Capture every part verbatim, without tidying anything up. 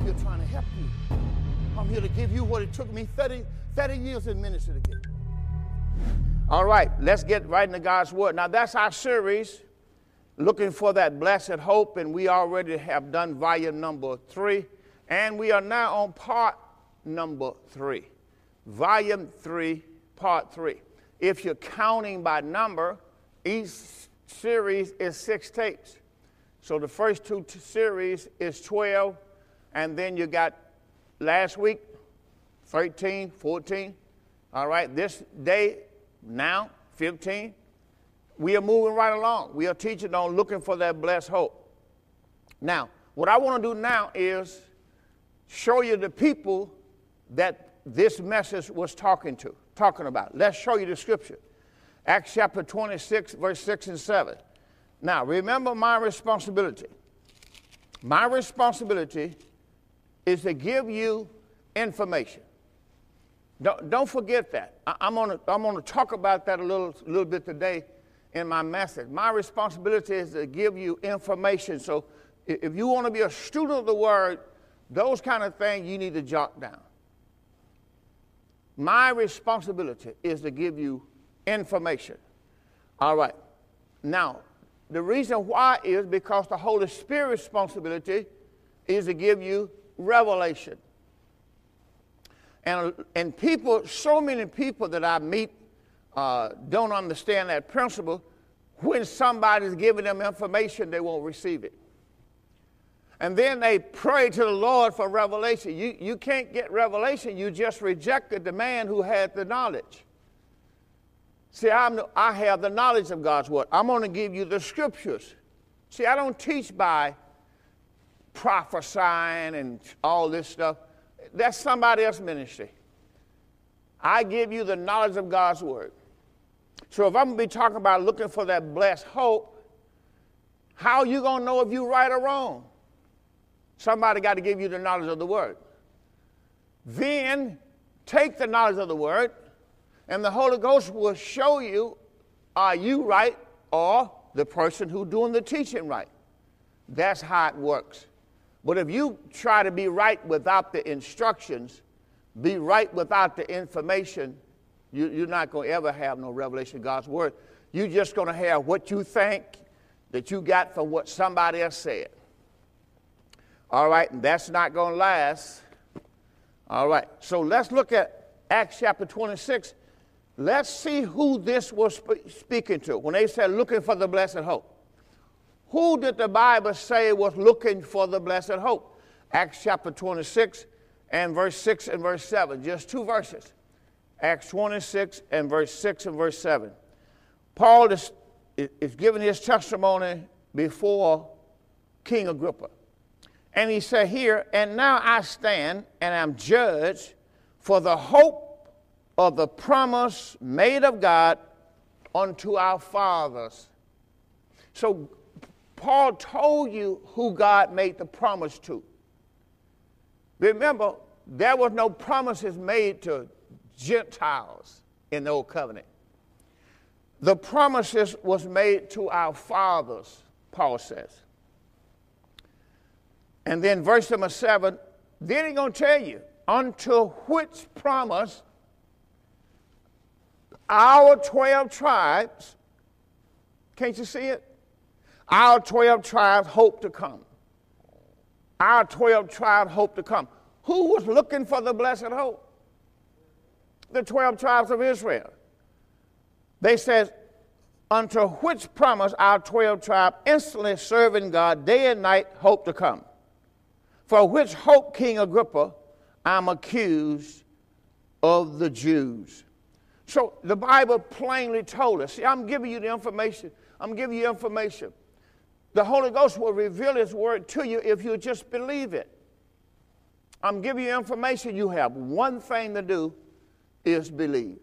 I'm here trying to help you. I'm here to give you what it took me thirty, thirty years in ministry to get. All right, let's get right into God's Word. Now, that's our series, looking for that blessed hope, and we already have done volume number three, and we are now on part number three, volume three, part three. If you're counting by number, each series is six tapes. So the first two series is twelve, and then you got last week, thirteen, fourteen, all right, this day, now, fifteen. We are moving right along. We are teaching on looking for that blessed hope. Now, what I want to do now is show you the people that this message was talking to, talking about. Let's show you the scripture. Acts chapter twenty-six, verse six and seven. Now, remember my responsibility. My responsibility is to give you information. Don't, don't forget that. I, I'm gonna, I'm gonna talk about that a little, little bit today in my message. My responsibility is to give you information. So if you want to be a student of the Word, those kind of things you need to jot down. My responsibility is to give you information. All right. Now, the reason why is because the Holy Spirit's responsibility is to give you revelation. And, and people, so many people that I meet uh, don't understand that principle. When somebody's giving them information, they won't receive it. And then they pray to the Lord for revelation. You, you can't get revelation. You just rejected the man who had the knowledge. See, I'm, I have the knowledge of God's Word. I'm going to give you the Scriptures. See, I don't teach by prophesying and all this stuff. That's somebody else's ministry. I give you the knowledge of God's Word. So if I'm going to be talking about looking for that blessed hope, how are you going to know if you're right or wrong? Somebody got to give you the knowledge of the Word. Then take the knowledge of the Word, and the Holy Ghost will show you, are you right or the person who's doing the teaching right? That's how it works. But if you try to be right without the instructions, be right without the information, you, you're not going to ever have no revelation of God's Word. You're just going to have what you think that you got from what somebody else said. All right, and that's not going to last. All right, so let's look at Acts chapter twenty-six. Let's see who this was sp- speaking to when they said looking for the blessed hope. Who did the Bible say was looking for the blessed hope? Acts chapter twenty-six and verse six and verse seven. Just two verses. Acts twenty-six and verse six and verse seven. Paul is, is giving his testimony before King Agrippa. And he said here, and now I stand and am judged for the hope of the promise made of God unto our fathers. So Paul told you who God made the promise to. Remember, there was no promises made to Gentiles in the Old Covenant. The promises was made to our fathers, Paul says. And then verse number seven, then he's going to tell you, unto which promise our twelve tribes, can't you see it? Our twelve tribes hope to come. Our twelve tribes hope to come. Who was looking for the blessed hope? The twelve tribes of Israel. They says, unto which promise our twelve tribes instantly serving God day and night hope to come. For which hope, King Agrippa, I'm accused of the Jews. So the Bible plainly told us. See, I'm giving you the information. I'm giving you information. The Holy Ghost will reveal His Word to you if you just believe it. I'm giving you information. You have one thing to do is believe.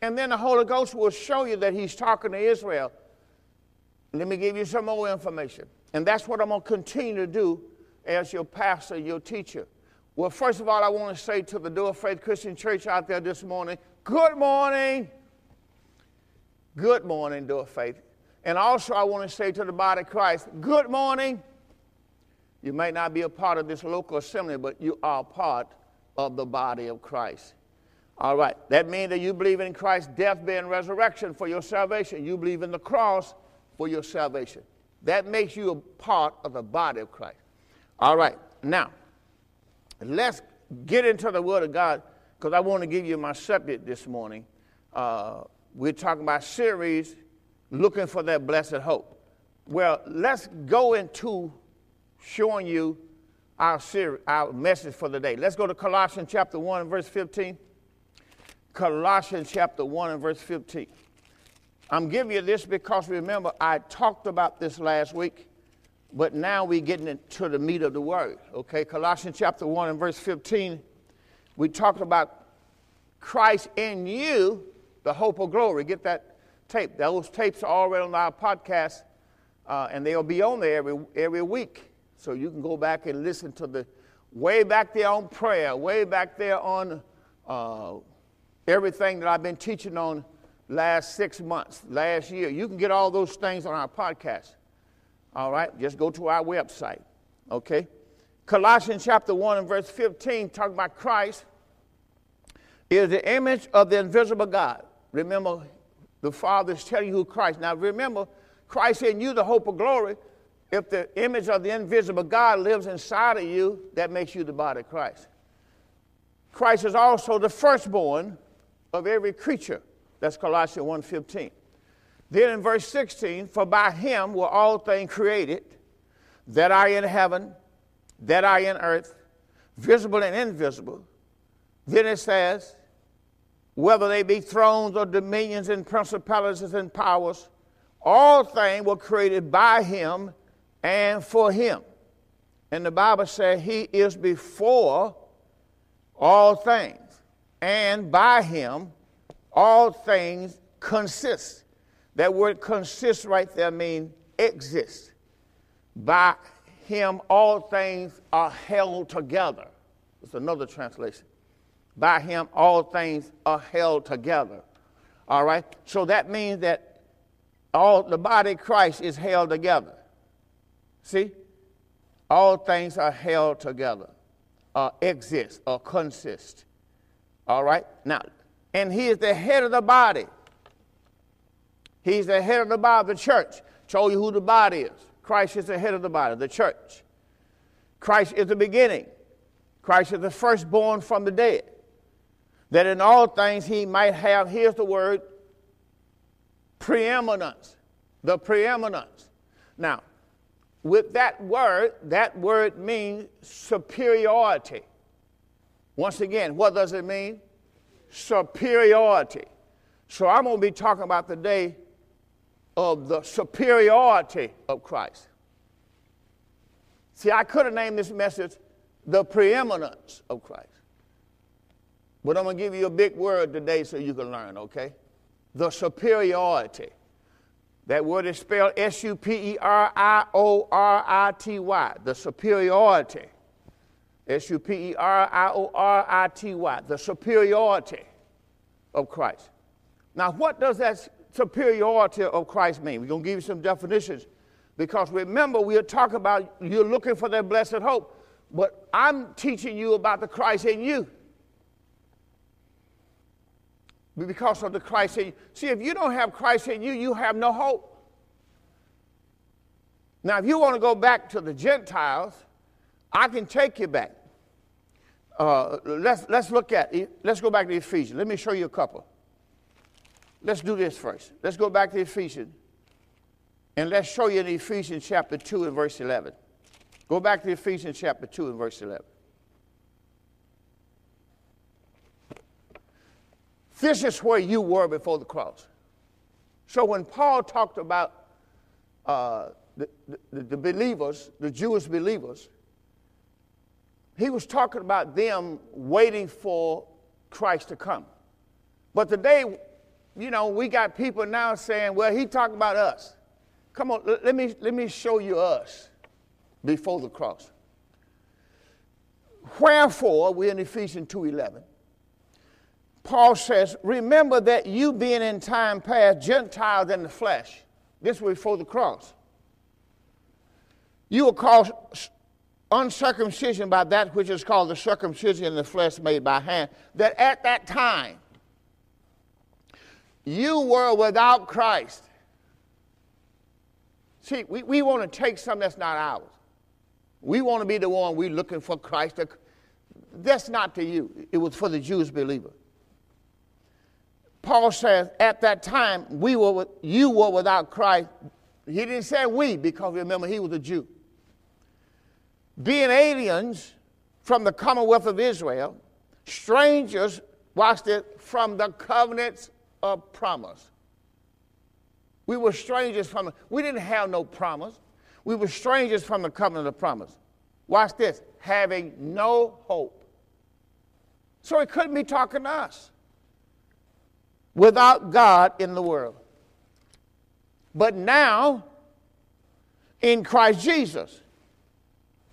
And then the Holy Ghost will show you that He's talking to Israel. Let me give you some more information. And that's what I'm going to continue to do as your pastor, your teacher. Well, first of all, I want to say to the Door of Faith Christian Church out there this morning, good morning. Good morning, Door of Faith. And also I want to say to the body of Christ, good morning. You may not be a part of this local assembly, but you are part of the body of Christ. All right. That means that you believe in Christ's death, burial, and resurrection for your salvation. You believe in the cross for your salvation. That makes you a part of the body of Christ. All right. Now, let's get into the Word of God, because I want to give you my subject this morning. Uh, we're talking about series, Looking for That Blessed Hope. Well, let's go into showing you our series, our message for the day. Let's go to Colossians chapter one and verse fifteen. Colossians chapter one and verse fifteen. I'm giving you this because, remember, I talked about this last week, but now we're getting into the meat of the word, okay? Colossians chapter one and verse fifteen, we talked about Christ in you, the hope of glory. Get that tape. Those tapes are already on our podcast, uh, and they'll be on there every, every week. So you can go back and listen to the, way back there on prayer, way back there on uh, everything that I've been teaching on last six months, last year. You can get all those things on our podcast. All right, just go to our website, okay? Colossians chapter one and verse fifteen, talking about Christ is the image of the invisible God. Remember, the Father is telling you who Christ. Now, remember, Christ in you, the hope of glory. If the image of the invisible God lives inside of you, that makes you the body of Christ. Christ is also the firstborn of every creature. That's Colossians one fifteen. Then in verse sixteen, for by him were all things created, that are in heaven, that are in earth, visible and invisible. Then it says, whether they be thrones or dominions and principalities and powers, all things were created by him and for him. And the Bible says he is before all things, and by him all things consist. That word consist right there means exist. By him all things are held together. It's another translation. By him all things are held together. All right? So that means that all the body of Christ is held together. See? All things are held together, or exist, or consist. All right? Now, and he is the head of the body. He's the head of the body, the church. Show you who the body is. Christ is the head of the body, the church. Christ is the beginning. Christ is the firstborn from the dead, that in all things he might have, here's the word, preeminence. The preeminence. Now, with that word, that word means superiority. Once again, what does it mean? Superiority. So I'm going to be talking about today of the superiority of Christ. See, I could have named this message the preeminence of Christ. But I'm going to give you a big word today so you can learn, okay? The superiority. That word is spelled S U P E R I O R I T Y, the superiority. S U P E R I O R I T Y, the superiority of Christ. Now, what does that superiority of Christ mean? We're going to give you some definitions, because remember, we are talking about you're looking for that blessed hope, but I'm teaching you about the Christ in you. Because of the Christ in you. See, if you don't have Christ in you, you have no hope. Now, if you want to go back to the Gentiles, I can take you back. Uh, let's, let's look at it. Let's go back to Ephesians. Let me show you a couple. Let's do this first. Let's go back to Ephesians, and let's show you in Ephesians chapter two and verse eleven. Go back to Ephesians chapter two and verse eleven. This is where you were before the cross. So when Paul talked about uh, the, the, the believers, the Jewish believers, he was talking about them waiting for Christ to come. But today, you know, we got people now saying, well, he talked about us. Come on, let me, let me show you us before the cross. Wherefore, we're in Ephesians two eleven. Paul says, remember that you being in time past Gentiles in the flesh, this was before the cross, you were called uncircumcision by that which is called the circumcision in the flesh made by hand, that at that time you were without Christ. See, we, we want to take something that's not ours. We want to be the one we're looking for Christ. To, that's not to you. It was for the Jewish believer. Paul says, at that time, we were with, you were without Christ. He didn't say we, because remember, he was a Jew. Being aliens from the commonwealth of Israel, strangers, watch this, from the covenants of promise. We were strangers from the, we didn't have no promise. We were strangers from the covenant of promise. Watch this, having no hope. So he couldn't be talking to us. Without God in the world. But now, in Christ Jesus.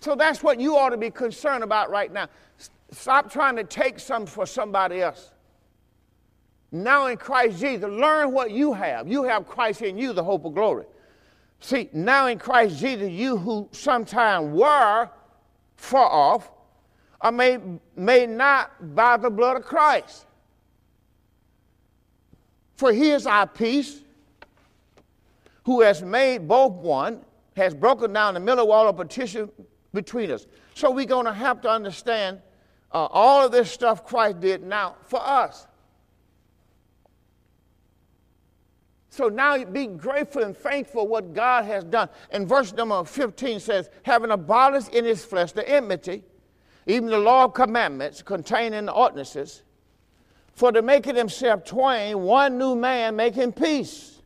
So that's what you ought to be concerned about right now. Stop trying to take some for somebody else. Now in Christ Jesus, learn what you have. You have Christ in you, the hope of glory. See, now in Christ Jesus, you who sometime were far off are made, made not by the blood of Christ. For he is our peace, who has made both one, has broken down the middle wall of partition between us. So we're going to have to understand uh, all of this stuff Christ did now for us. So now be grateful and thankful what God has done. And verse number fifteen says, having abolished in his flesh the enmity, even the law of commandments contained in the ordinances, for to make it himself twain, one new man, making peace,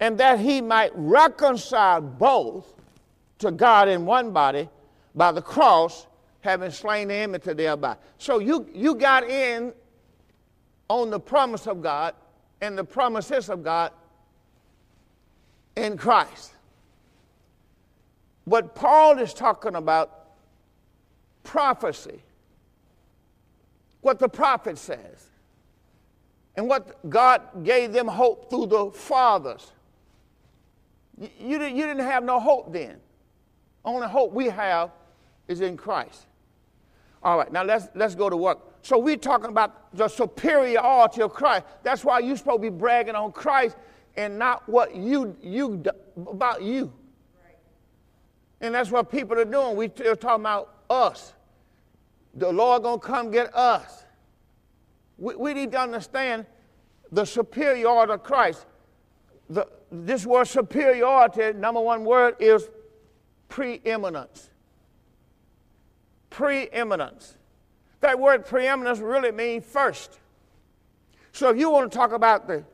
and that he might reconcile both to God in one body by the cross, having slain the enmity thereby. So you, you got in on the promise of God and the promises of God in Christ. What Paul is talking about, prophecy, what the prophet says, and what God gave them hope through the fathers. You, you, didn't, you didn't have no hope then. Only hope we have is in Christ. All right, now let's, let's go to work. So we're talking about the superiority of Christ. That's why you're supposed to be bragging on Christ and not what you, you about you. Right. And that's what people are doing. We, we're talking about us. The Lord going to come get us. We, we need to understand the superiority of Christ. The, this word superiority, number one word, is preeminence. Preeminence. That word preeminence really means first. So if you want to talk about the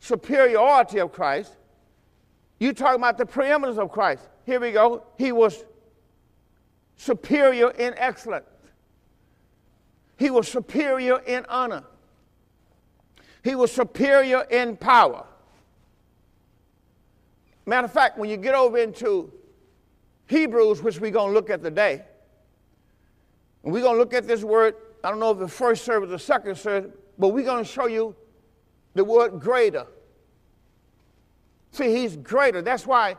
superiority of Christ, you talk about the preeminence of Christ. Here we go. He was superior in excellence. He was superior in honor. He was superior in power. Matter of fact, when you get over into Hebrews, which we're going to look at today, and we're going to look at this word, I don't know if the first service or the second service, but we're going to show you the word greater. See, he's greater. That's why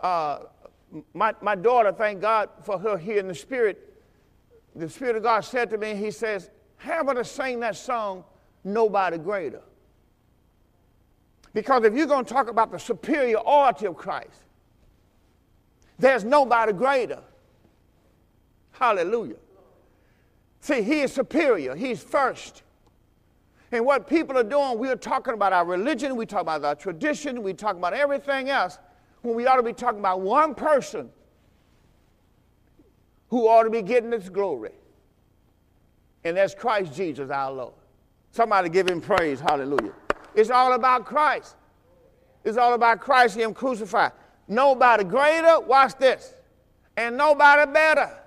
uh, my, my daughter, thank God for her here in the Spirit, the Spirit of God said to me, he says, have her to sing that song, Nobody Greater. Because if you're going to talk about the superiority of Christ, there's nobody greater. Hallelujah. See, he is superior. He's first. And what people are doing, we're talking about our religion, we talk about our tradition, we talk about everything else, when we ought to be talking about one person who ought to be getting this glory. And that's Christ Jesus, our Lord. Somebody give him praise. Hallelujah. It's all about Christ. It's all about Christ, him crucified. Nobody greater, watch this, and nobody better.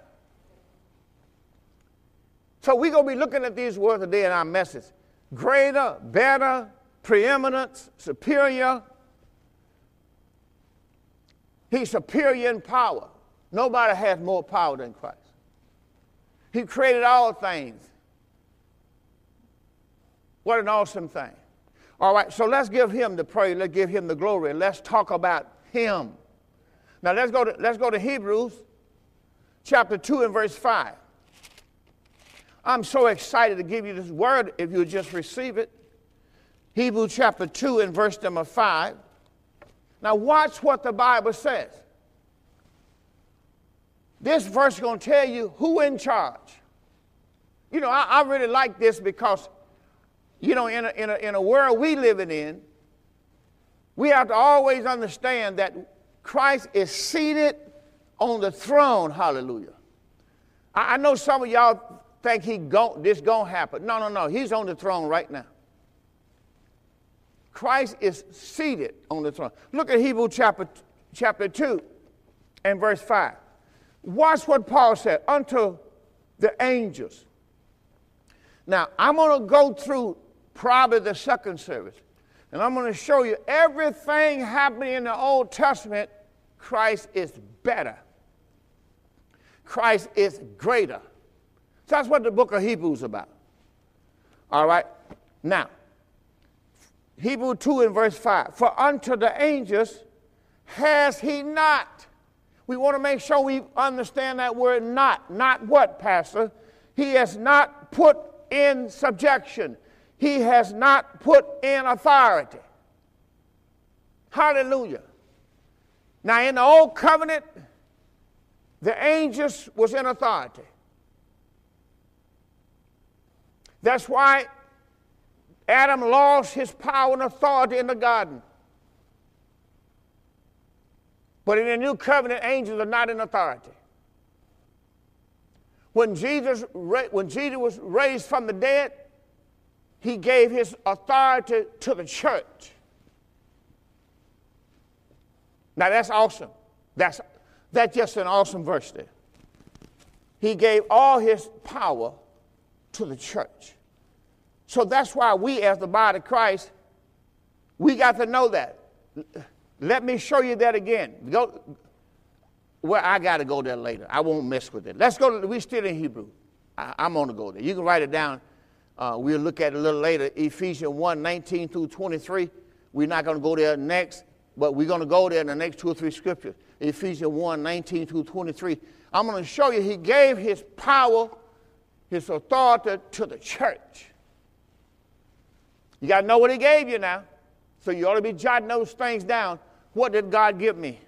So we're going to be looking at these words today in our message. Greater, better, preeminence, superior. He's superior in power. Nobody has more power than Christ. He created all things. What an awesome thing. All right, so let's give him the praise. Let's give him the glory. Let's talk about him. Now let's go to, let's go to Hebrews chapter two and verse five. I'm so excited to give you this word if you'll just receive it. Hebrews chapter two and verse number five. Now watch what the Bible says. This verse is going to tell you who in charge. You know, I, I really like this because, you know, in a, in, a, in a world we living in, we have to always understand that Christ is seated on the throne. Hallelujah. I, I know some of y'all think he gon- this going to happen. No, no, no. He's on the throne right now. Christ is seated on the throne. Look at Hebrews chapter, chapter two and verse five. Watch what Paul said, unto the angels. Now, I'm going to go through probably the second service, and I'm going to show you everything happening in the Old Testament. Christ is better. Christ is greater. So that's what the book of Hebrews is about. All right? Now, Hebrews two and verse five. For unto the angels has he not. We want to make sure we understand that word not. Not what, Pastor? He has not put in subjection. He has not put in authority. Hallelujah. Now, in the old covenant, the angels was in authority. That's why Adam lost his power and authority in the garden. But in the new covenant, angels are not in authority. When Jesus, when Jesus was raised from the dead, he gave his authority to the church. Now that's awesome. That's, that's just an awesome verse there. He gave all his power to the church. So that's why we as the body of Christ, we got to know that. Let me show you that again. Go, well, I got to go there later. I won't mess with it. Let's go. To, we're still in Hebrew. I, I'm going to go there. You can write it down. Uh, we'll look at it a little later. Ephesians one, nineteen through twenty-three. We're not going to go there next, but we're going to go there in the next two or three scriptures. Ephesians one, nineteen through twenty-three. I'm going to show you he gave his power, his authority to the church. You got to know what he gave you now. So you ought to be jotting those things down. What did God give me?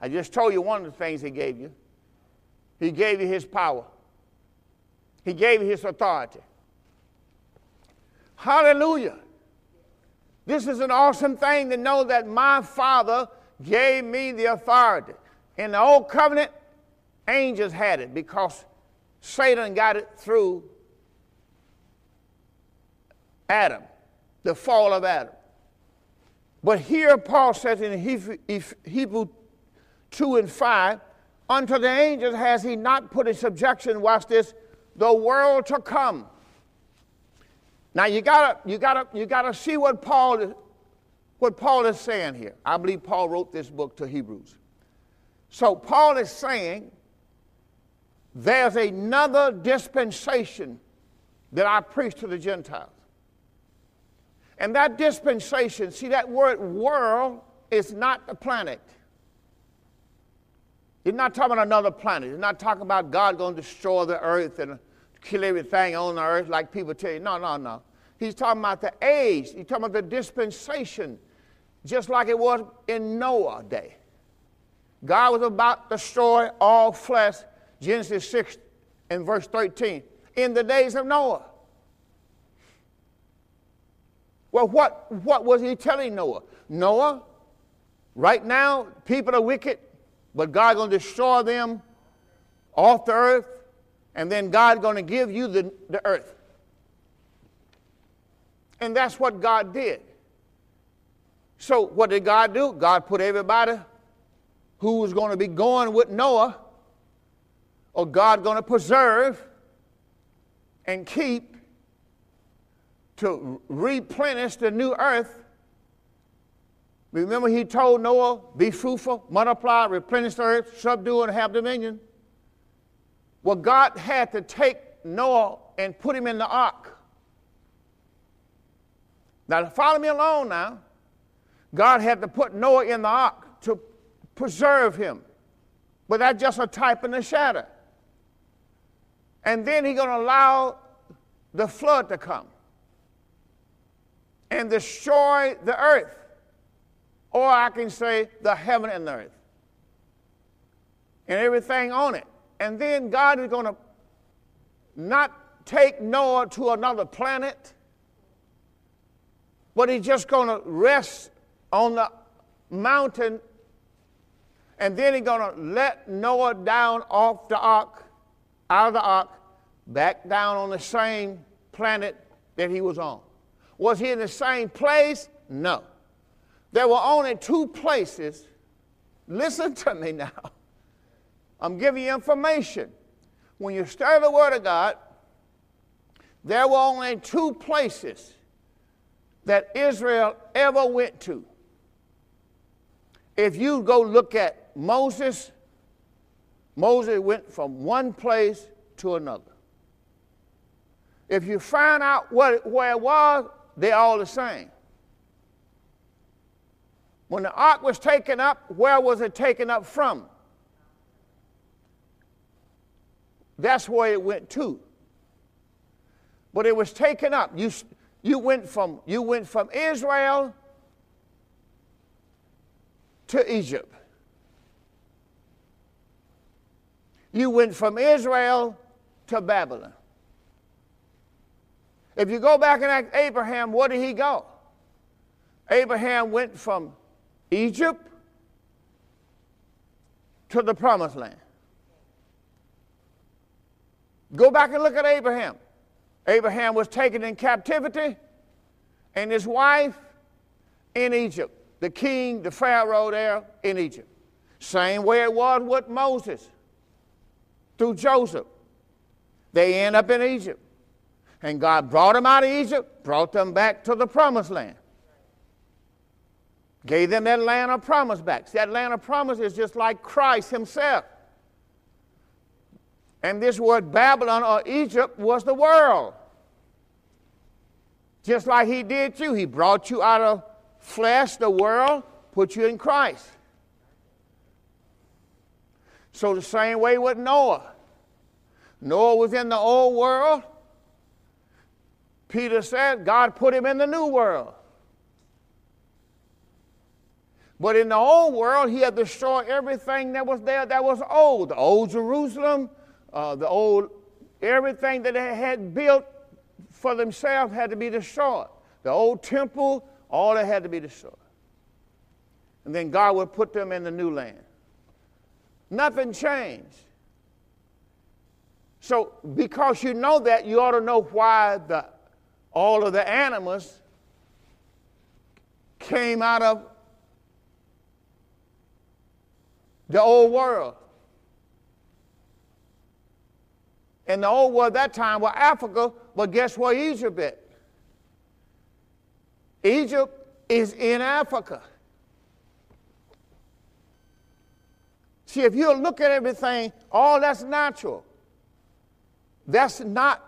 I just told you one of the things he gave you. He gave you his power. He gave you his authority. Hallelujah. This is an awesome thing to know that my Father gave me the authority. In the old covenant, angels had it because Satan got it through Adam, the fall of Adam. But here Paul says in Hebrews two and five, unto the angels has he not put in subjection, watch this, the world to come. Now you gotta, you gotta, you gotta see what Paul is, what Paul is saying here. I believe Paul wrote this book to Hebrews. So Paul is saying there's another dispensation that I preach to the Gentiles. And that dispensation, see that word world is not the planet. He's not talking about another planet. He's not talking about God going to destroy the earth and kill everything on the earth like people tell you. No, no, no. He's talking about the age. He's talking about the dispensation, just like it was in Noah's day. God was about to destroy all flesh, Genesis six and verse thirteen, in the days of Noah. Well, what, what was he telling Noah? Noah, right now, people are wicked, but God's going to destroy them off the earth, and then God's going to give you the, the earth. And that's what God did. So what did God do? God put everybody who was going to be going with Noah, or God going to preserve and keep, to replenish the new earth. Remember he told Noah, be fruitful, multiply, replenish the earth, subdue and have dominion. Well, God had to take Noah and put him in the ark. Now, follow me along now. God had to put Noah in the ark to preserve him. But that's just a type and a shadow. And then he's going to allow the flood to come and destroy the earth. Or I can say the heaven and the earth and everything on it. And then God is going to not take Noah to another planet, but he's just going to rest on the mountain, and then he's going to let Noah down off the ark, out of the ark, back down on the same planet that he was on. Was he in the same place? No. There were only two places. Listen to me now. I'm giving you information. When you study the Word of God, there were only two places that Israel ever went to. If you go look at Moses, Moses went from one place to another. If you find out what, where it was, they're all the same. When the ark was taken up, where was it taken up from? That's where it went to. But it was taken up. You, you, went, from, you went from Israel to Egypt. You went from Israel to Babylon. If you go back and ask Abraham, where did he go? Abraham went from Egypt to the Promised Land. Go back and look at Abraham. Abraham was taken in captivity and his wife in Egypt. The king, the Pharaoh there in Egypt. Same way it was with Moses through Joseph. They end up in Egypt. And God brought them out of Egypt, brought them back to the Promised Land. Gave them that land of promise back. See, that land of promise is just like Christ himself. And this word Babylon or Egypt was the world. Just like he did you. He brought you out of flesh, the world, put you in Christ. So the same way with Noah. Noah was in the old world. Peter said God put him in the new world. But in the old world, he had destroyed everything that was there that was old. The old Jerusalem. Uh, the old, everything that they had built for themselves had to be destroyed. The old temple, all that had to be destroyed. And then God would put them in the new land. Nothing changed. So because you know that, you ought to know why the, all of the animals came out of the old world. In the old world that time were Africa, but guess where Egypt is? Egypt is in Africa. See, if you look at everything, all that's natural. That's not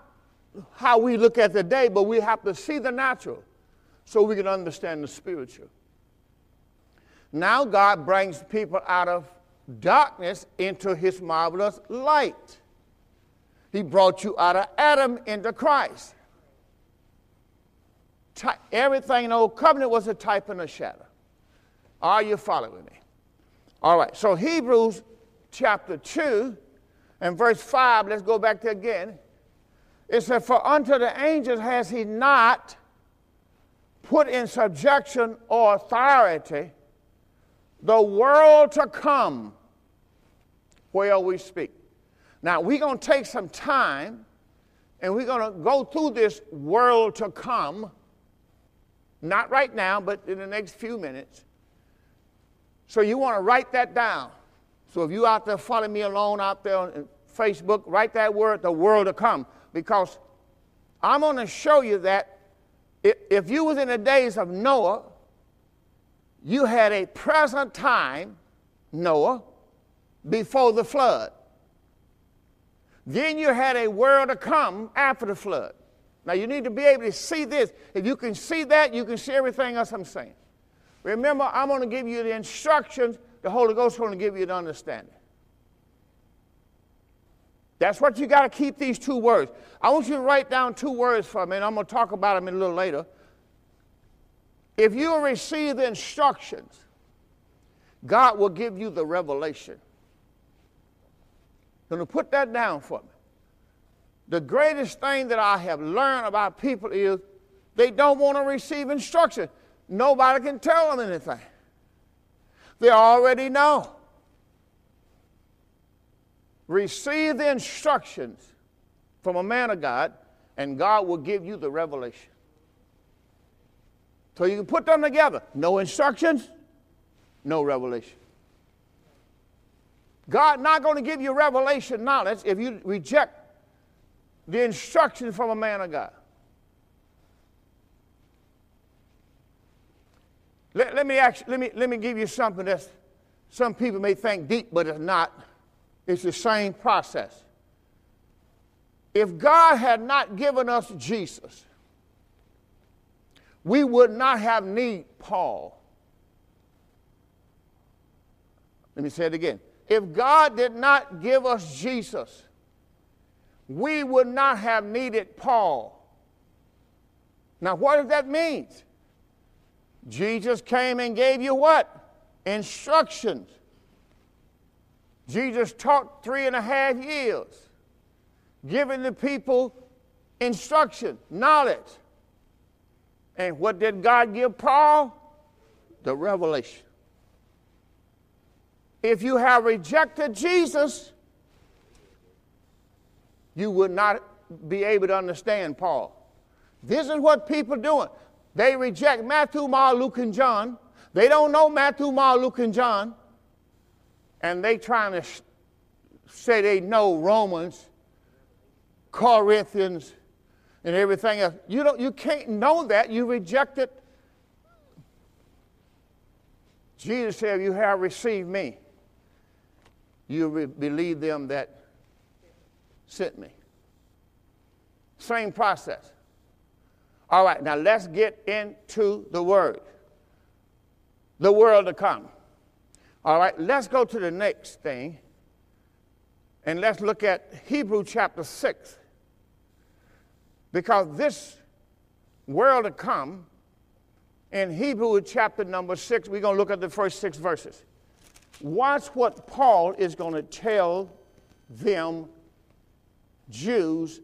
how we look at the day, but we have to see the natural so we can understand the spiritual. Now God brings people out of darkness into his marvelous light. He brought you out of Adam into Christ. Ty- everything in the old covenant was a type and a shadow. Are you following me? All right, so Hebrews chapter two and verse five, let's go back there again. It said, for unto the angels has he not put in subjection or authority the world to come, where we speak. Now, we're going to take some time, and we're going to go through this world to come, not right now, but in the next few minutes. So you want to write that down. So if you out there following me alone out there on Facebook, write that word, the world to come, because I'm going to show you that if you was in the days of Noah, you had a present time, Noah, before the flood. Then you had a world to come after the flood. Now, you need to be able to see this. If you can see that, you can see everything else I'm saying. Remember, I'm going to give you the instructions the Holy Ghost is going to give you an understanding. That's what you got to keep, these two words. I want you to write down two words for me, and I'm going to talk about them a little later. If you receive the instructions, God will give you the revelation. I'm going to put that down for me. The greatest thing that I have learned about people is they don't want to receive instruction. Nobody can tell them anything. They already know. Receive the instructions from a man of God, and God will give you the revelation. So you can put them together. No instructions, no revelation. God not going to give you revelation knowledge if you reject the instructions from a man of God. Let, let, me, ask, let, me, let me give you something that some people may think deep, but it's not. It's the same process. If God had not given us Jesus, we would not have need Paul. Let me say it again. If God did not give us Jesus, we would not have needed Paul. Now, what does that mean? Jesus came and gave you what? Instructions. Jesus taught three and a half years, giving the people instruction, knowledge. And what did God give Paul? The revelation. If you have rejected Jesus, you would not be able to understand Paul. This is what people are doing. They reject Matthew, Mark, Luke, and John. They don't know Matthew, Mark, Luke, and John. And they trying to say they know Romans, Corinthians, and everything else. You don't, you can't know that. You reject it. Jesus said, you have received me. You re- believe them that sent me. Same process. All right, now let's get into the word. The world to come. All right, let's go to the next thing. And let's look at Hebrews chapter six. Because this world to come, in Hebrews chapter number six, we're going to look at the first six verses. Watch what Paul is going to tell them Jews,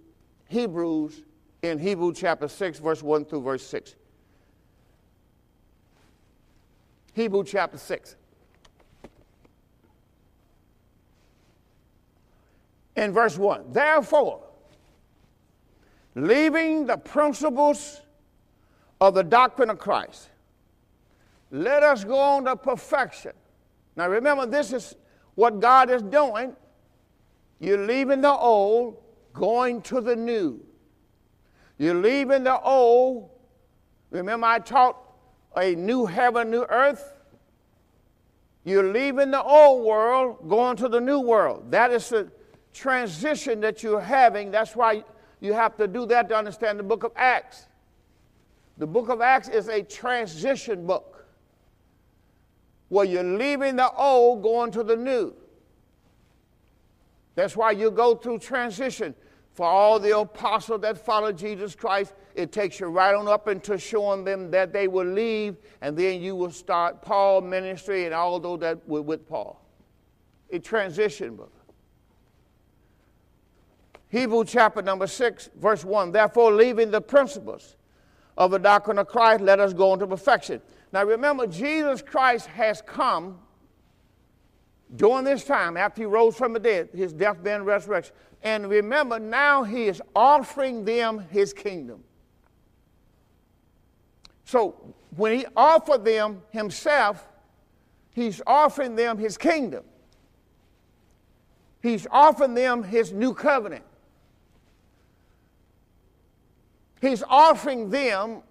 Hebrews, in Hebrews chapter six, verse one through verse six. Hebrews chapter six. In verse one, therefore, leaving the principles of the doctrine of Christ, let us go on to perfection. Now remember, this is what God is doing. You're leaving the old, going to the new. You're leaving the old. Remember, I taught a new heaven, new earth. You're leaving the old world, going to the new world. That is the transition that you're having. That's why you have to do that to understand the book of Acts. The book of Acts is a transition book where you're leaving the old, going to the new. That's why you go through transition. For all the apostles that followed Jesus Christ, it takes you right on up into showing them that they will leave, and then you will start Paul's ministry and all those that were with Paul. A transition book. Hebrews chapter number six, verse one. Therefore, leaving the principles of the doctrine of Christ, let us go into perfection. Now, remember, Jesus Christ has come during this time, after he rose from the dead, his death, burial, and resurrection. And remember, now he is offering them his kingdom. So, when he offered them himself, he's offering them his kingdom. He's offering them his new covenant. He's offering them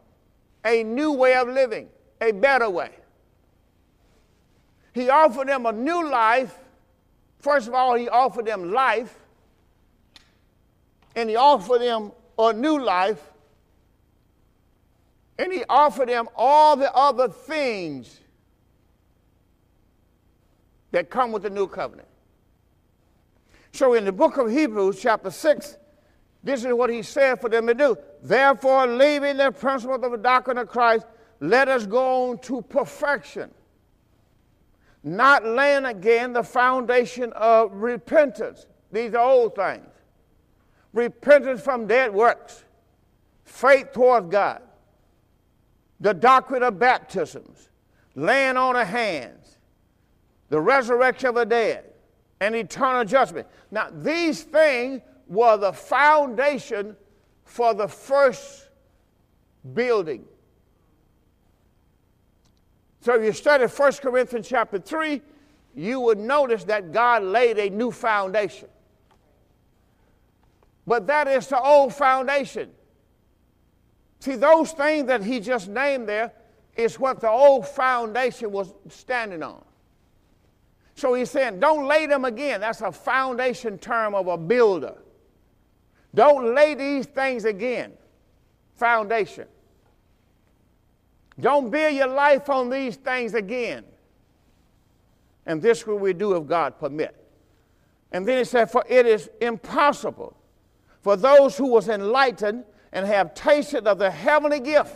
a new way of living, a better way. He offered them a new life. First of all, he offered them life. And he offered them a new life. And he offered them all the other things that come with the new covenant. So in the book of Hebrews, chapter six, this is what he said for them to do. Therefore, leaving the principles of the doctrine of Christ, let us go on to perfection, not laying again the foundation of repentance. These are old things. Repentance from dead works, faith towards God, the doctrine of baptisms, laying on of hands, the resurrection of the dead, and eternal judgment. Now, these things were the foundation for the first building. So if you study First Corinthians chapter three, you would notice that God laid a new foundation. But that is the old foundation. See, those things that he just named there is what the old foundation was standing on. So he's saying, don't lay them again. That's a foundation term of a builder. Don't lay these things again. Foundation. Don't build your life on these things again. And this will we do if God permit. And then he said, for it is impossible for those who was enlightened and have tasted of the heavenly gift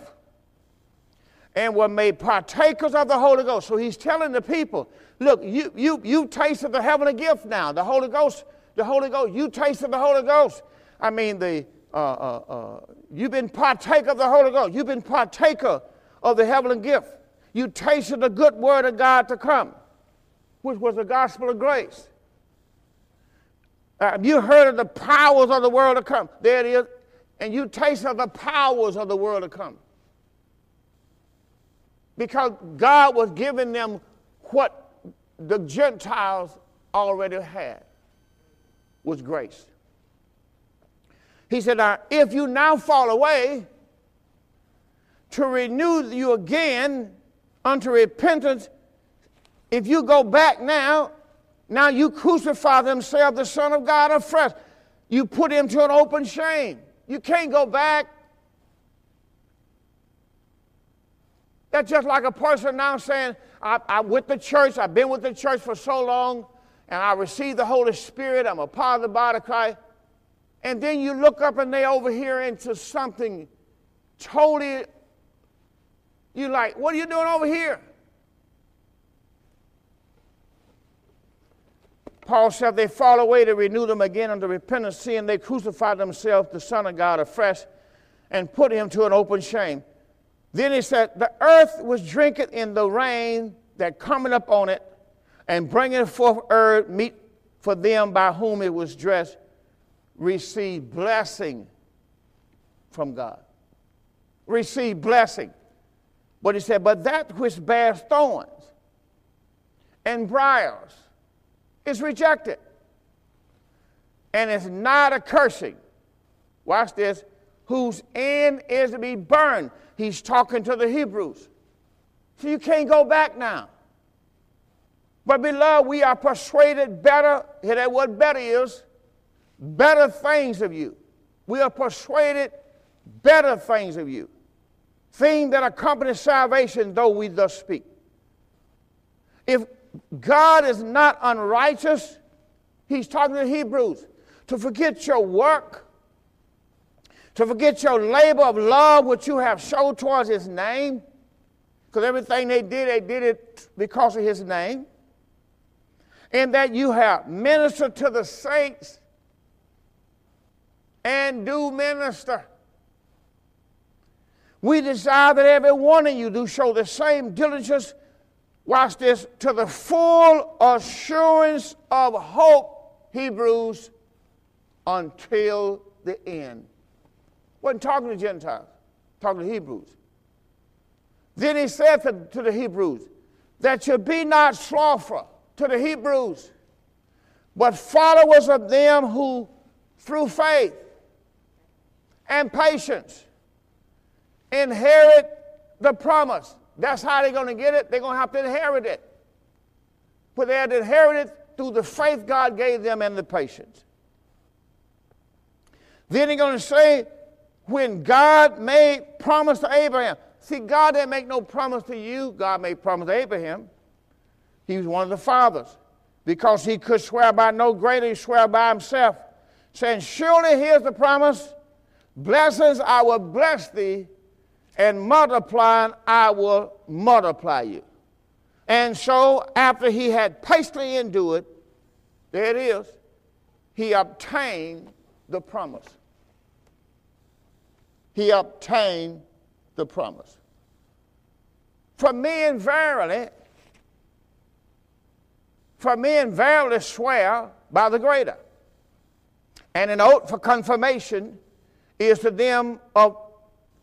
and were made partakers of the Holy Ghost. So he's telling the people, look, you, you, you tasted the heavenly gift now. The Holy Ghost, the Holy Ghost, you tasted the Holy Ghost. I mean, the, uh, uh, uh, you've been partaker of the Holy Ghost. You've been partaker of the heavenly gift. You tasted the good word of God to come, which was the gospel of grace. Uh, you heard of the powers of the world to come. There it is. And you tasted the powers of the world to come. Because God was giving them what the Gentiles already had, was grace. He said, now, if you now fall away, to renew you again unto repentance, if you go back now, now you crucify themselves, the Son of God afresh. You put him to an open shame. You can't go back. That's just like a person now saying, I, I'm with the church, I've been with the church for so long, and I received the Holy Spirit, I'm a part of the body of Christ. And then you look up and they overhear into something totally, you're like, what are you doing over here? Paul said, they fall away to renew them again unto repentance, seeing they crucify themselves, the Son of God afresh, and put him to an open shame. Then he said, the earth was drinketh in the rain that cometh upon it, and bringeth forth herb meet for them by whom it was dressed, receive blessing from God. Receive blessing. But he said, but that which bears thorns and briars is rejected, and is not a cursing. Watch this. Whose end is to be burned. He's talking to the Hebrews. So you can't go back now. But beloved, we are persuaded better, hear that word better is, better things of you. We are persuaded better things of you. Things that accompany salvation, though we thus speak. If God is not unrighteous, he's talking to the Hebrews, to forget your work, to forget your labor of love, which you have shown towards his name, because everything they did, they did it because of his name, and that you have ministered to the saints and do minister. We desire that every one of you do show the same diligence, watch this, to the full assurance of hope, Hebrews, until the end. Wasn't talking to Gentiles, talking to Hebrews. Then he said to, to the Hebrews, that you be not slothful to the Hebrews, but followers of them who, through faith and patience, inherit the promise. That's how they're going to get it. They're going to have to inherit it. But they had inherited through the faith God gave them and the patience. Then he's going to say, when God made promise to Abraham. See, God didn't make no promise to you. God made promise to Abraham. He was one of the fathers. because he could swear by no greater, he swear by himself, saying, surely here's the promise, blessings I will bless thee, and multiplying I will multiply you. And so after he had patiently endured, there it is, he obtained the promise. He obtained the promise. For me and verily, for men verily swear by the greater. And an oath for confirmation is to them of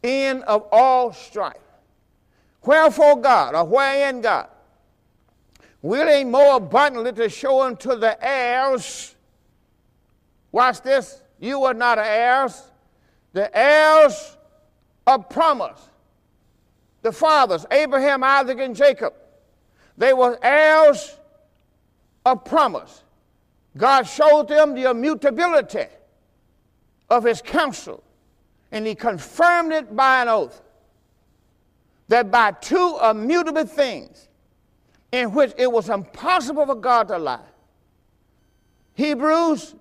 end of all strife. Wherefore God, or wherein God, willing more abundantly to show unto the heirs, watch this, you are not heirs, the heirs of promise, the fathers, Abraham, Isaac, and Jacob, they were heirs of promise. God showed them the immutability of his counsel, and he confirmed it by an oath, that by two immutable things in which it was impossible for God to lie. Hebrews,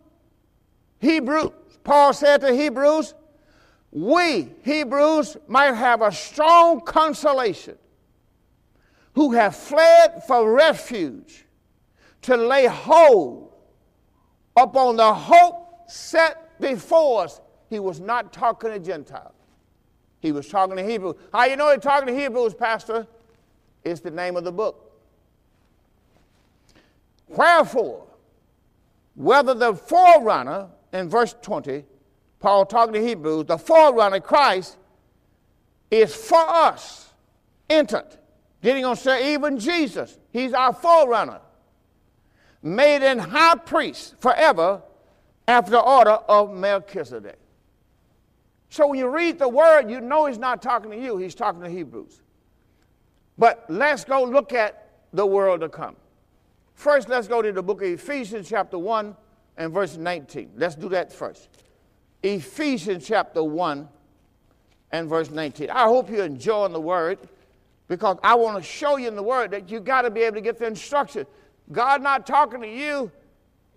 Hebrews, Paul said to Hebrews, we, Hebrews, might have a strong consolation who have fled for refuge to lay hold upon the hope set before us. He was not talking to Gentiles. He was talking to Hebrews. How you know he's talking to Hebrews, Pastor? It's the name of the book. Wherefore, whether the forerunner, in verse twenty, Paul talking to Hebrews, the forerunner, Christ, is for us entered. Getting on, say, even Jesus, he's our forerunner, made an high priest forever after the order of Melchizedek. So when you read the word, you know he's not talking to you. He's talking to Hebrews. But let's go look at the world to come. First, let's go to the book of Ephesians chapter one and verse nineteen. Let's do that first. Ephesians chapter one and verse nineteen. I hope you're enjoying the word, because I want to show you in the word that you got to be able to get the instruction. God not talking to you.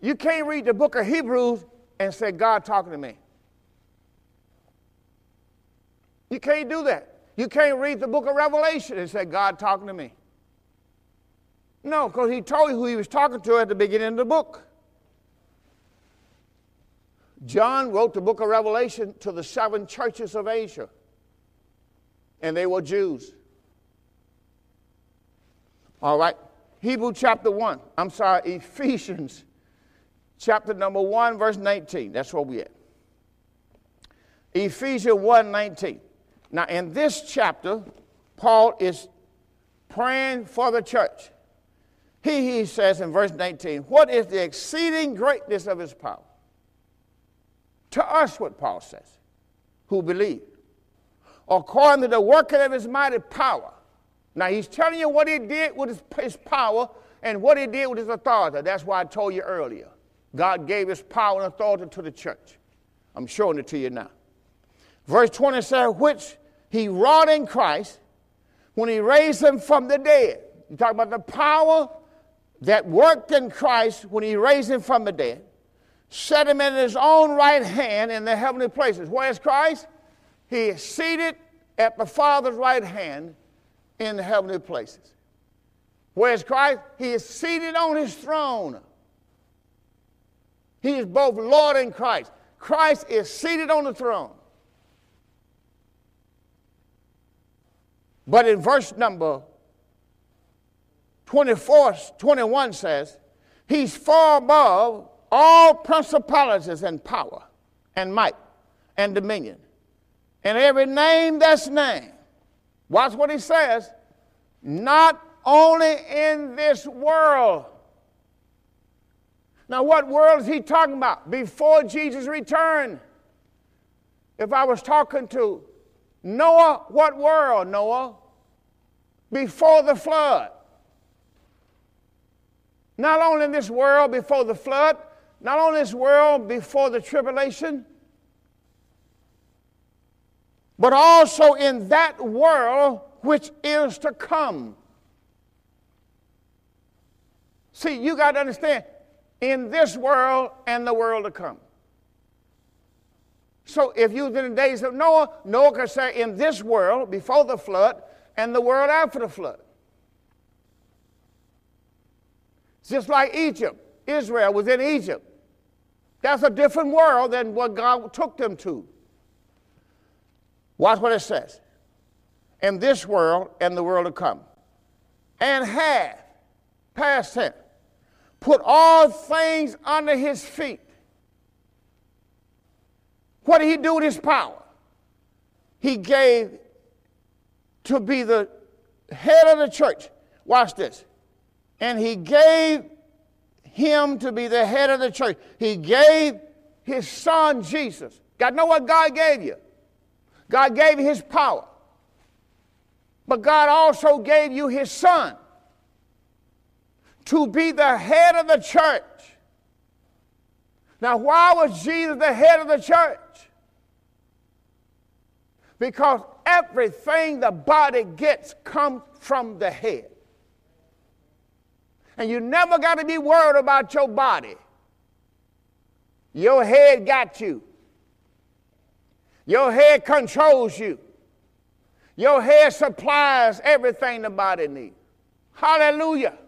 You can't read the book of Hebrews and say, God talking to me. You can't do that. You can't read the book of Revelation and say, God talking to me. No, because he told you who he was talking to at the beginning of the book. John wrote the book of Revelation to the seven churches of Asia, and they were Jews. All right. Hebrews chapter one, I'm sorry, Ephesians chapter number one, verse nineteen. That's where we at. Ephesians one, nineteen. Now, in this chapter, Paul is praying for the church. He, he says in verse nineteen, what is the exceeding greatness of his power? To us, what Paul says, who believe, according to the working of his mighty power. Now, he's telling you what he did with his, his power and what he did with his authority. That's why I told you earlier. God gave his power and authority to the church. I'm showing it to you now. Verse twenty says, which he wrought in Christ when he raised him from the dead. You're talking about the power that worked in Christ when he raised him from the dead, set him in his own right hand in the heavenly places. Where is Christ? He is seated at the Father's right hand in the heavenly places. Where is Christ? He is seated on his throne. He is both Lord and Christ. Christ is seated on the throne. But in verse number twenty-four, twenty-one says, he's far above all principalities and power and might and dominion and every name that's named. Watch what he says, not only in this world. Now, what world is he talking about? Before Jesus returned. If I was talking to Noah, what world, Noah? Before the flood. Not only in this world before the flood, not only in this world before the tribulation, but also in that world which is to come. See, you got to understand, in this world and the world to come. So if you was in the days of Noah, Noah could say in this world before the flood and the world after the flood. Just like Egypt, Israel was in Egypt. That's a different world than what God took them to. Watch what it says. In this world and the world to come. And had, past tense, put all things under his feet. What did he do with his power? He gave to be the head of the church. Watch this. And he gave him to be the head of the church. He gave his son, Jesus. God, you know what God gave you? God gave you his power. But God also gave you his son to be the head of the church. Now, why was Jesus the head of the church? Because everything the body gets comes from the head. And you never got to be worried about your body. Your head got you. Your head controls you. Your head supplies everything the body needs. Hallelujah.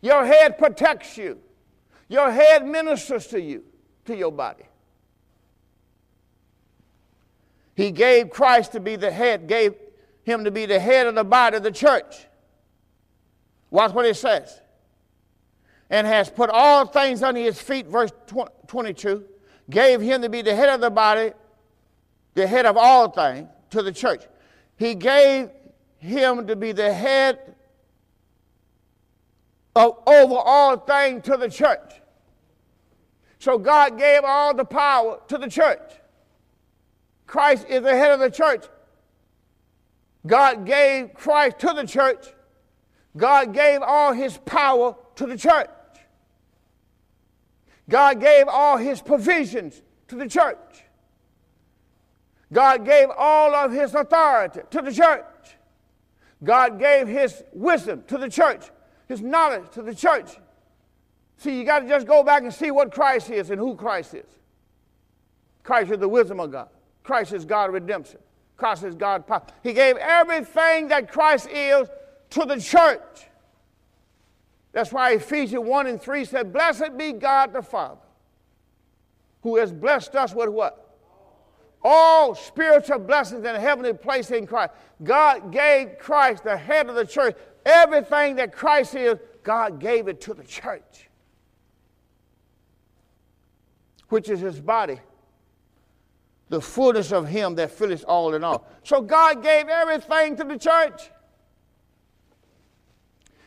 Your head protects you. Your head ministers to you, to your body. He gave Christ to be the head, gave him to be the head of the body of the church. Watch what it says. And has put all things under his feet, verse twenty-two, gave him to be the head of the body, the head of all things, to the church. He gave him to be the head of over all things to the church. So God gave all the power to the church. Christ is the head of the church. God gave Christ to the church. God gave all his power to the church. God gave all his provisions to the church. God gave all of his authority to the church. God gave his wisdom to the church, his knowledge to the church. See, you got to just go back and see what Christ is and who Christ is. Christ is the wisdom of God. Christ is God of redemption. Christ is God of power. He gave everything that Christ is to the church. That's why Ephesians one and three said, blessed be God the Father, who has blessed us with what? All spiritual blessings in heavenly place in Christ. God gave Christ, the head of the church, everything that Christ is, God gave it to the church, which is his body, the fullness of him that filleth all in all. So God gave everything to the church.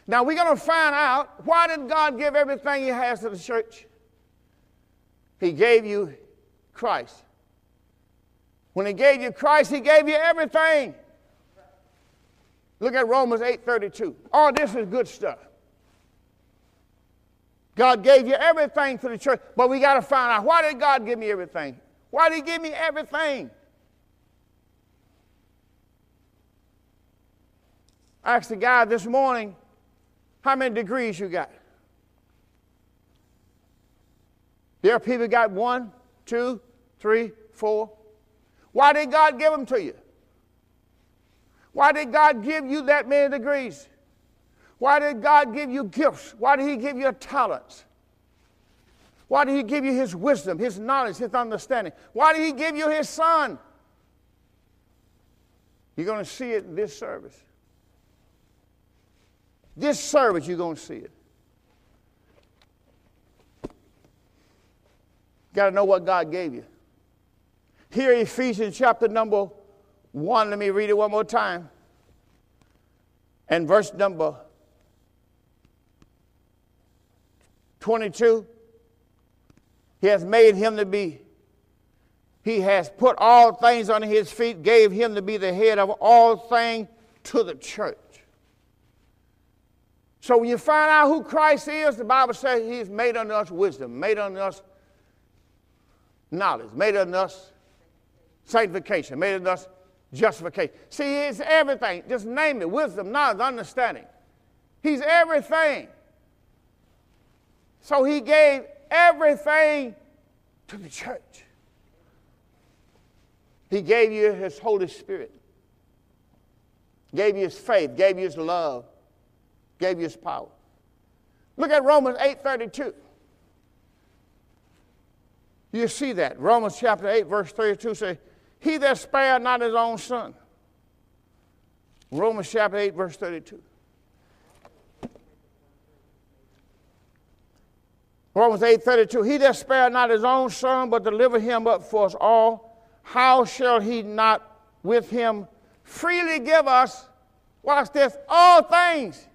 Now we're going to find out, why did God give everything he has to the church? He gave you Christ. When he gave you Christ, he gave you everything. Look at Romans eight thirty-two. All this is good stuff. God gave you everything to the church, but we got to find out, why did God give me everything? Why did he give me everything? I asked the guy this morning, how many degrees you got? There are people who got one, two, three, four. Why did God give them to you? Why did God give you that many degrees? Why did God give you gifts? Why did he give you talents? Why did he give you his wisdom, his knowledge, his understanding? Why did he give you his son? You're going to see it in this service. This service, you're going to see it. You got to know what God gave you. Here, Ephesians chapter number one, let me read it one more time. And verse number twenty-two, he has made him to be, he has put all things under his feet, gave him to be the head of all things to the church. So when you find out who Christ is, the Bible says he has made unto us wisdom, made unto us knowledge, made unto us sanctification, made it us justification. See, it's everything. Just name it. Wisdom, knowledge, understanding. He's everything. So he gave everything to the church. He gave you his Holy Spirit, gave you his faith, gave you his love, gave you his power. Look at Romans eight thirty-two. You see that. Romans chapter eight, verse thirty-two says, he that spared not his own son. Romans chapter eight, verse thirty-two. Romans eight thirty-two, he that spared not his own son, but delivered him up for us all, how shall he not with him freely give us, watch this, all things?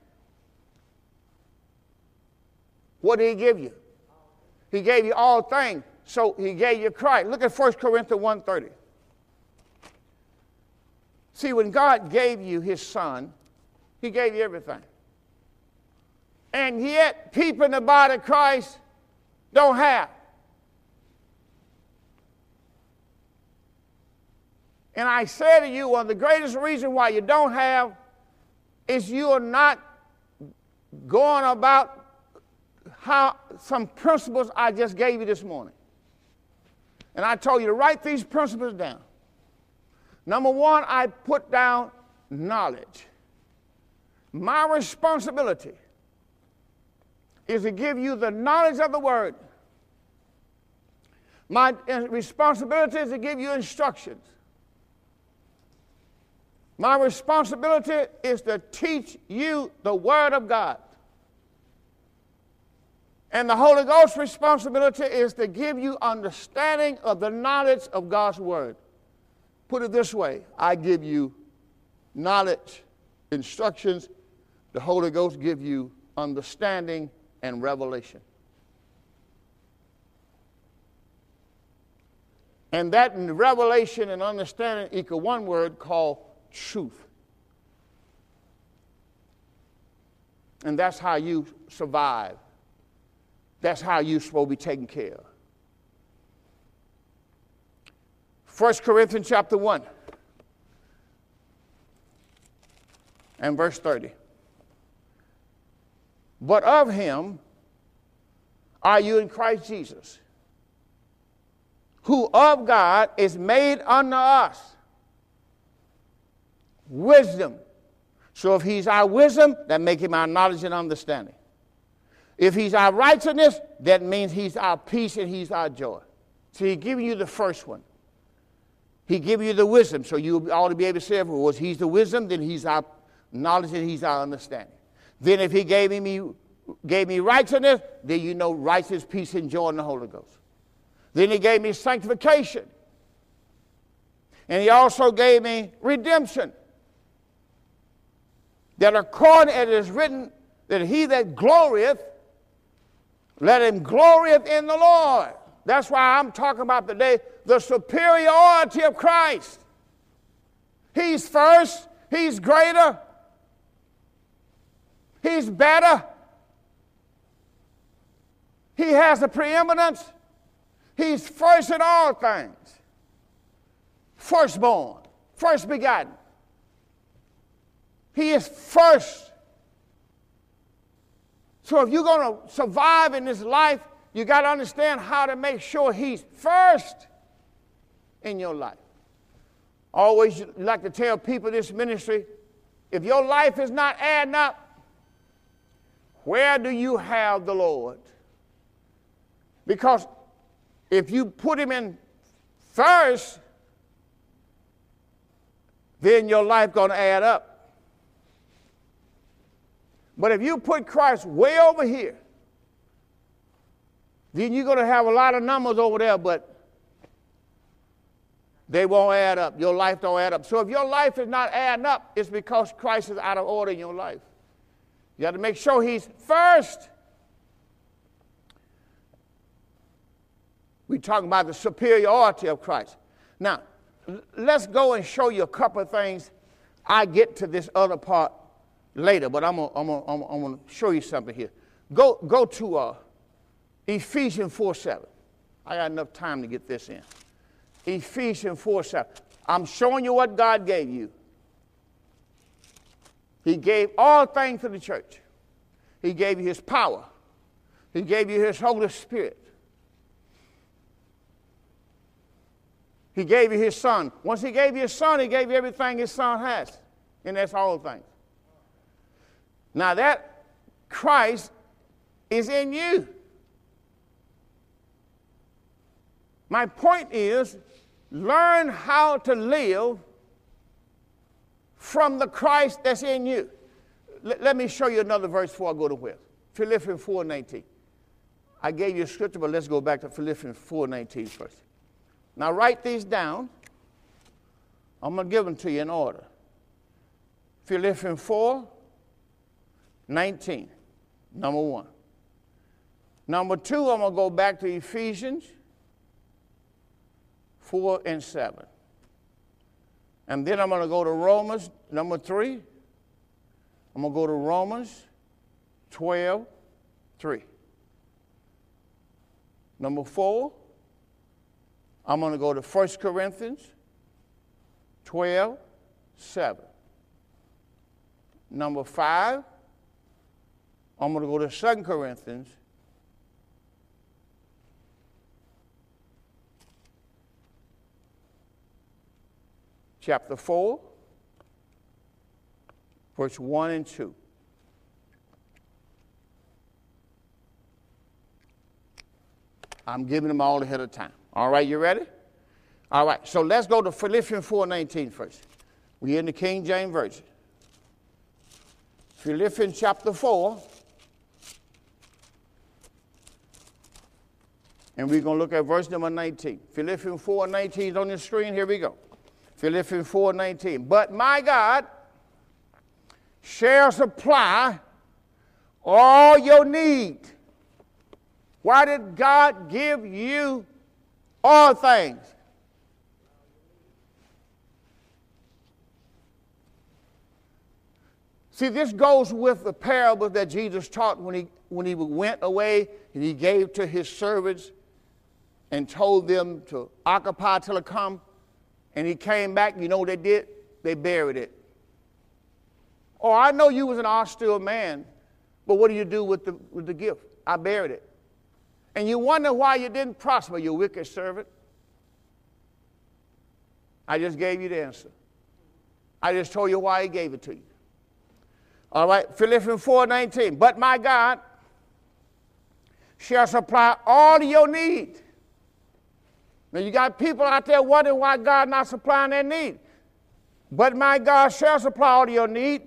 What did he give you? He gave you all things. So he gave you Christ. Look at First Corinthians one thirty. See, when God gave you his son, he gave you everything. And yet, people in the body of Christ don't have. And I say to you, one of the greatest reasons why you don't have is you are not going about how some principles I just gave you this morning. And I told you to write these principles down. Number one, I put down knowledge. My responsibility is to give you the knowledge of the Word. My responsibility is to give you instructions. My responsibility is to teach you the Word of God. And the Holy Ghost's responsibility is to give you understanding of the knowledge of God's Word. Put it this way, I give you knowledge, instructions. The Holy Ghost gives you understanding and revelation. And that revelation and understanding equal one word called truth. And that's how you survive. That's how you're supposed to be taken care of. First Corinthians chapter one and verse thirty. But of him are you in Christ Jesus, who of God is made unto us wisdom. So if he's our wisdom, that makes him our knowledge and understanding. If he's our righteousness, that means he's our peace and he's our joy. So he gives you the first one. He gives you the wisdom, so you ought to be able to say, if it was he's the wisdom, then he's our knowledge and he's our understanding. Then if he gave me, gave me righteousness, then you know righteousness, peace, and joy in the Holy Ghost. Then he gave me sanctification. And he also gave me redemption. That according as it is written, that he that glorieth, let him glorieth in the Lord. That's why I'm talking about today the superiority of Christ. He's first. He's greater. He's better. He has the preeminence. He's first in all things. Firstborn. First begotten. He is first. So if you're going to survive in this life, you got to understand how to make sure he's first in your life. I always like to tell people this ministry, if your life is not adding up, where do you have the Lord? Because if you put him in first, then your life going to add up. But if you put Christ way over here, then you're going to have a lot of numbers over there, but they won't add up. Your life don't add up. So if your life is not adding up, it's because Christ is out of order in your life. You have to make sure he's first. We're talking about the superiority of Christ. Now, let's go and show you a couple of things. I get to this other part later, but I'm going I'm going I'm going to show you something here. Go, go to... Uh, Ephesians four seven. I got enough time to get this in. Ephesians four seven. I'm showing you what God gave you. He gave all things to the church. He gave you his power. He gave you His Holy Spirit. He gave you His Son. Once He gave you His Son, He gave you everything His Son has. And that's all things. Now that Christ is in you. My point is, learn how to live from the Christ that's in you. L- let me show you another verse before I go to where. Philippians four nineteen. I gave you a scripture, but let's go back to Philippians four nineteen first. Now write these down. I'm going to give them to you in order. Philippians four nineteen, number one. Number two, I'm going to go back to Ephesians four and seven. And then I'm going to go to Romans, number three. I'm going to go to Romans twelve, three. Number four, I'm going to go to First Corinthians twelve, seven. Number five, I'm going to go to Second Corinthians chapter four, verse one and two. I'm giving them all ahead of time. All right, you ready? All right, so let's go to Philippians four nineteen first. We're in the King James Version. Philippians chapter four, and we're going to look at verse number nineteen. Philippians four nineteen is on the screen. Here we go. Philippians four nineteen. But my God shall supply all your need. Why did God give you all things? See, this goes with the parable that Jesus taught when he, when he went away and he gave to his servants and told them to occupy till I come. And he came back, you know what they did? They buried it. Oh, I know you was an austere man, but what do you do with the, with the gift? I buried it. And you wonder why you didn't prosper, you wicked servant. I just gave you the answer. I just told you why he gave it to you. All right, Philippians four nineteen. But my God shall supply all your need. Now you got people out there wondering why God not supplying their need. But my God shall supply all your need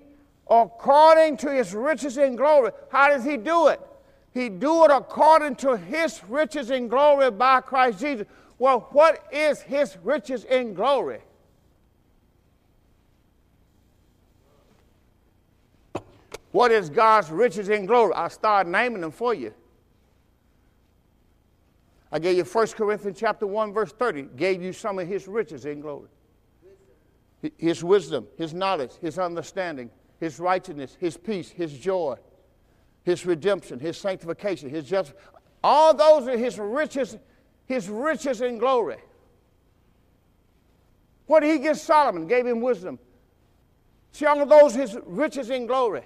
according to His riches in glory. How does He do it? He do it according to His riches in glory by Christ Jesus. Well, what is His riches in glory? What is God's riches in glory? I'll start naming them for you. I gave you First Corinthians chapter one, verse thirty. Gave you some of His riches in glory. Wisdom. His wisdom, His knowledge, His understanding, His righteousness, His peace, His joy, His redemption, His sanctification, His justice. All those are His riches, His riches in glory. What did He give Solomon? Gave him wisdom. See, all those His riches in glory.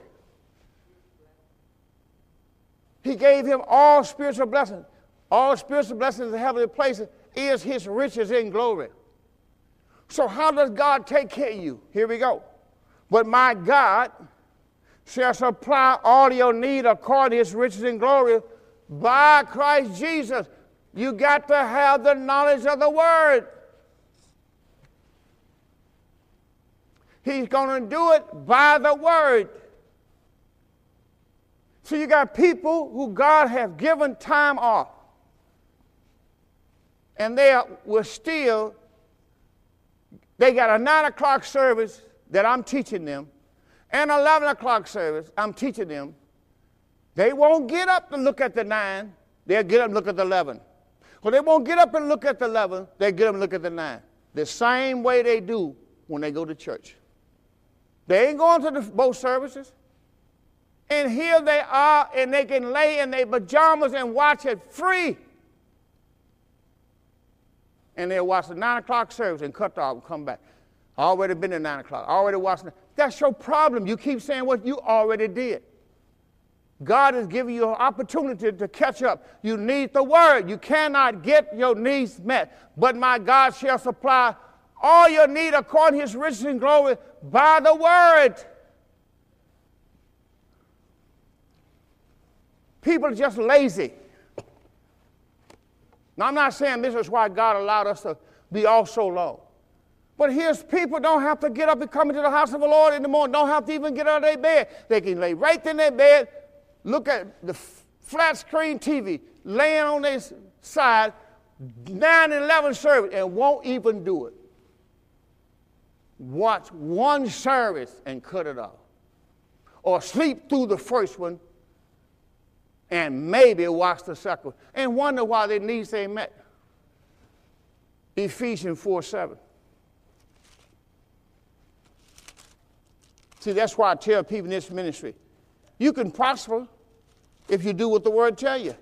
He gave him all spiritual blessings. All spiritual blessings in heavenly places is His riches in glory. So how does God take care of you? Here we go. But my God shall supply all your need according to His riches in glory by Christ Jesus. You got to have the knowledge of the Word. He's going to do it by the Word. So you got people who God has given time off, and they were still, they got a nine o'clock service that I'm teaching them, and eleven o'clock service I'm teaching them. They won't get up to look at the nine. They'll get up and look at the eleven. Well, they won't get up and look at the eleven. They'll get up and look at the nine. The same way they do when they go to church. They ain't going to the, both services. And here they are, and they can lay in their pajamas and watch it free. And they'll watch the nine o'clock service and cut off and come back. Already been to nine o'clock. Already watched. That's your problem. You keep saying what you already did. God is giving you an opportunity to catch up. You need the word. You cannot get your needs met. But my God shall supply all your need according to his riches and glory by the word. People are just lazy. Now, I'm not saying this is why God allowed us to be off so long. But here's people don't have to get up and come into the house of the Lord in the morning. Don't have to even get out of their bed. They can lay right in their bed, look at the flat screen T V, laying on their side, nine and eleven service, and won't even do it. Watch one service and cut it off. Or sleep through the first one and maybe watch the second one. And wonder why their needs ain't met. Ephesians four seven. See, that's why I tell people in this ministry, you can prosper if you do what the word tells you.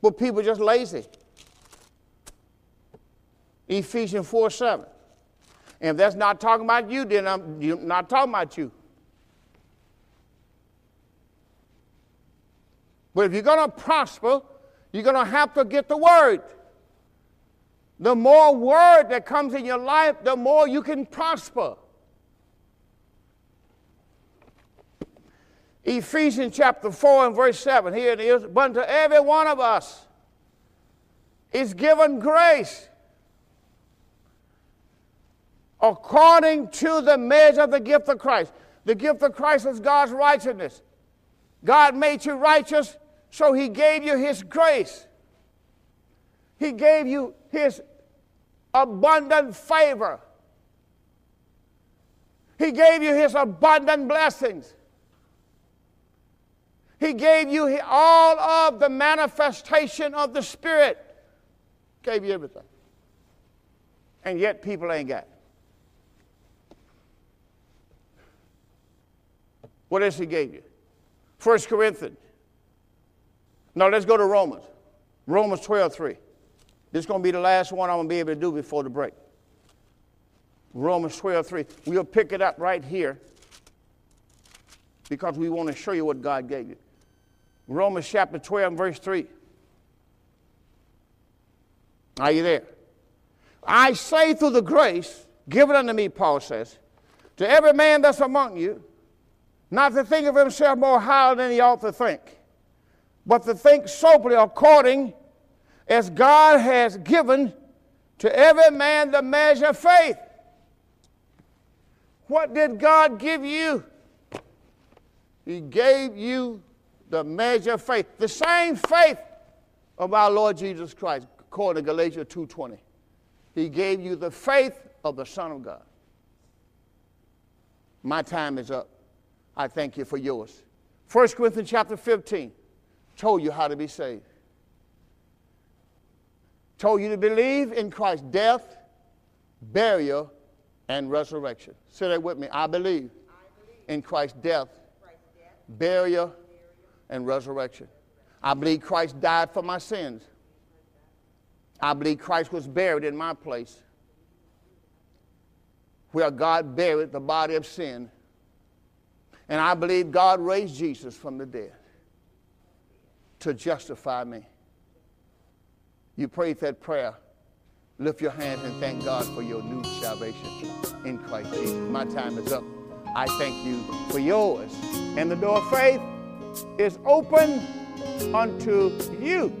But people are just lazy. Ephesians four seven. And if that's not talking about you, then I'm not talking about you. But if you're going to prosper, you're going to have to get the word. The more word that comes in your life, the more you can prosper. Ephesians chapter four and verse seven, here it is. But to every one of us is given grace according to the measure of the gift of Christ. The gift of Christ is God's righteousness. God made you righteous, so he gave you his grace. He gave you his abundant favor. He gave you his abundant blessings. He gave you all of the manifestation of the Spirit. Gave you everything. And yet people ain't got it. What else he gave you? First Corinthians. No, let's go to Romans. Romans twelve three. This is going to be the last one I'm going to be able to do before the break. Romans twelve three. We'll pick it up right here because we want to show you what God gave you. Romans chapter twelve, verse three. Are you there? I say through the grace given unto me, Paul says, to every man that's among you, not to think of himself more highly than he ought to think, but to think soberly according as God has given to every man the measure of faith. What did God give you? He gave you the measure of faith, the same faith of our Lord Jesus Christ, according to Galatians two twenty. He gave you the faith of the Son of God. My time is up. I thank you for yours. First Corinthians chapter fifteen told you how to be saved. Told you to believe in Christ's death, burial, and resurrection. Say that with me. I believe, I believe. in Christ's death, Christ's death. burial, and resurrection. I believe Christ died for my sins. I believe Christ was buried in my place, where God buried the body of sin. And I believe God raised Jesus from the dead to justify me. You prayed that prayer. Lift your hands and thank God for your new salvation in Christ Jesus. My time is up. I thank you for yours. And the door of faith is open unto you.